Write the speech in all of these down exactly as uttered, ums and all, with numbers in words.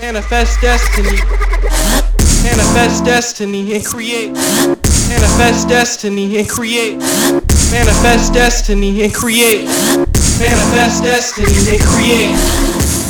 Manifest destiny. Manifest destiny and create. Manifest destiny and create. Manifest destiny and create. Manifest destiny and create.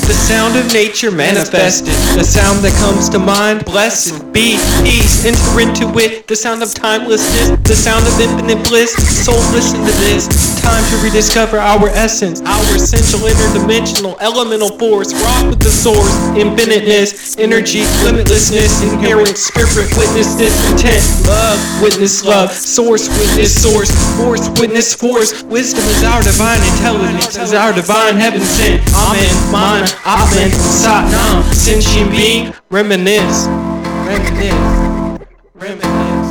The sound of nature manifested, the sound that comes to mind, blessed be, peace, enter into it, the sound of timelessness, the sound of infinite bliss. Soul, listen to this, time to rediscover our essence, our essential interdimensional elemental force, rock with the source, infiniteness, energy, limitlessness, inherent spirit, witness this intent, love, witness love, source, witness source, force, witness force, wisdom is our divine intelligence, is our divine heaven sent, amen, mana, Amen, Satnam, sentient being, reminisce, reminisce, reminisce,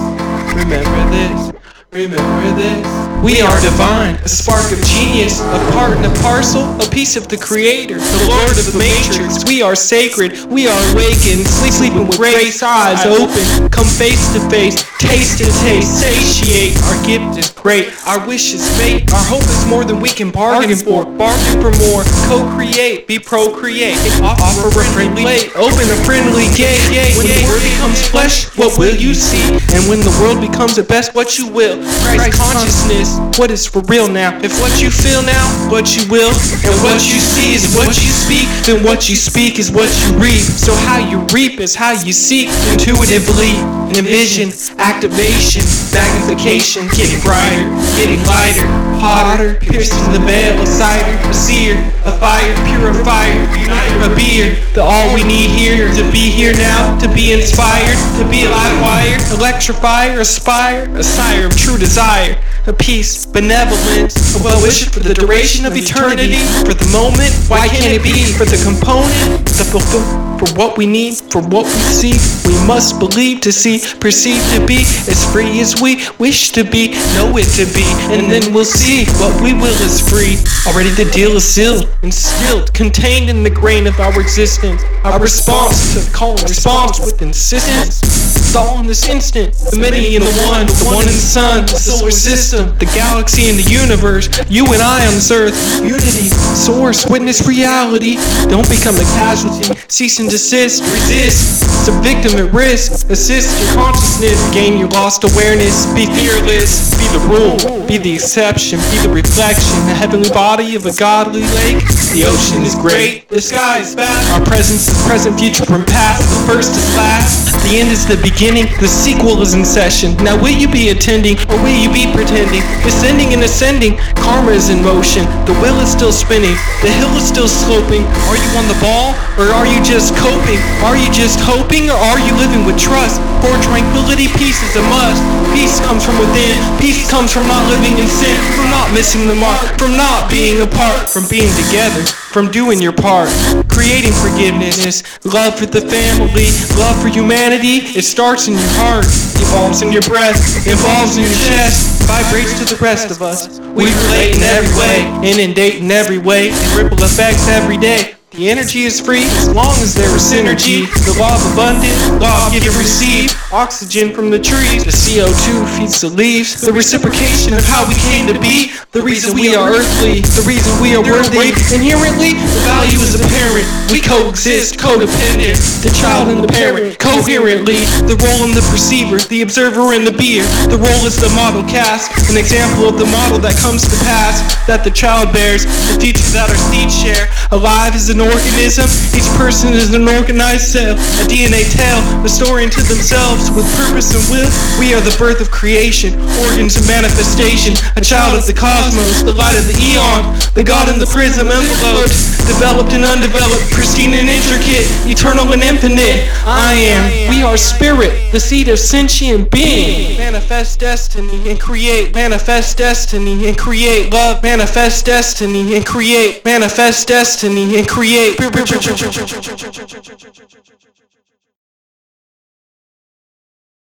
remember this, remember this. We are divine, a spark of genius, a part and a parcel, a piece of the creator, the lord of the matrix. We are sacred, we are awakened, sleeping with grace, eyes open, come face to face, taste and taste, satiate. Our gift is great, our wish is fate, our hope is more than we can bargain for. Bargain for more, co-create, be procreate, offer a friendly plate, open a friendly gate. When the word becomes flesh, what will you see? And when the world becomes at best, what you will. Christ consciousness, what is for real now? If what you feel now, what you will, and what you see is what you speak, then what you speak is what you reap. So how you reap is how you seek, intuitively, envision, activation, magnification, getting brighter, getting lighter, hotter, piercing the veil, a cider, a seer, a fire, purifier, uniter, a beer. The all we need here, to be here now, to be inspired, to be a live wire, electrifier, aspire, a sire of true desire, a peace, benevolence, a well wish for the duration of eternity, for the moment, why can't it be, for the component, the fulfillment. For what we need, for what we seek, we must believe to see, perceive to be, as free as we wish to be, know it to be, and then we'll see, what we will is free, already the deal is sealed, and still contained in the grain of our existence, our response to call and response with insistence, it's all in this instant, the many and the one, the one and the sun, the solar system, the galaxy and the universe, you and I on this earth, unity, source, witness reality, don't become a casualty, cease and desist, resist, it's a victim at risk, assist your consciousness, gain your lost awareness, be fearless, be the rule, be the exception, be the reflection, the heavenly body of a godly lake, the ocean is great, the sky is vast, our presence is present, future from past, the first is last, the end is the beginning, the sequel is in session, now will you be attending, or will you be pretending, descending and ascending, karma is in motion, the wheel is still spinning, the hill is still sloping, are you on the ball, or are you just coping? Are you just hoping, or are you living with trust? For tranquility, peace is a must. Peace comes from within. Peace comes from not living in sin, from not missing the mark, from not being apart, from being together, from doing your part, creating forgiveness, love for the family, love for humanity. It starts in your heart, evolves in your breath, evolves in your chest, vibrates to the rest of us. We relate in every way, inundate in every way, and ripple effects every day. The energy is free as long as there is synergy. The law of abundance, law of give and receive. Oxygen from the trees, the C O two feeds the leaves. The reciprocation of how we came to be. The reason we are earthly, the reason we are worthy. Inherently, the value is apparent. We coexist, codependent. The child and the parent, coherently. The role in the perceiver, the observer and the beer. The role is the model cast, an example of the model that comes to pass, that the child bears, the teachers that our seeds share. Alive is an organism, each person is an organized cell, a D N A tale, a story unto themselves, with purpose and will, we are the birth of creation, organs of manifestation, a child of the cosmos, the light of the eon, the god in the prism envelope, developed and undeveloped, pristine and intricate, eternal and infinite, I am, we are spirit, the seed of sentient being, manifest destiny and create, manifest destiny and create, love, manifest destiny and create, manifest destiny and create. Create.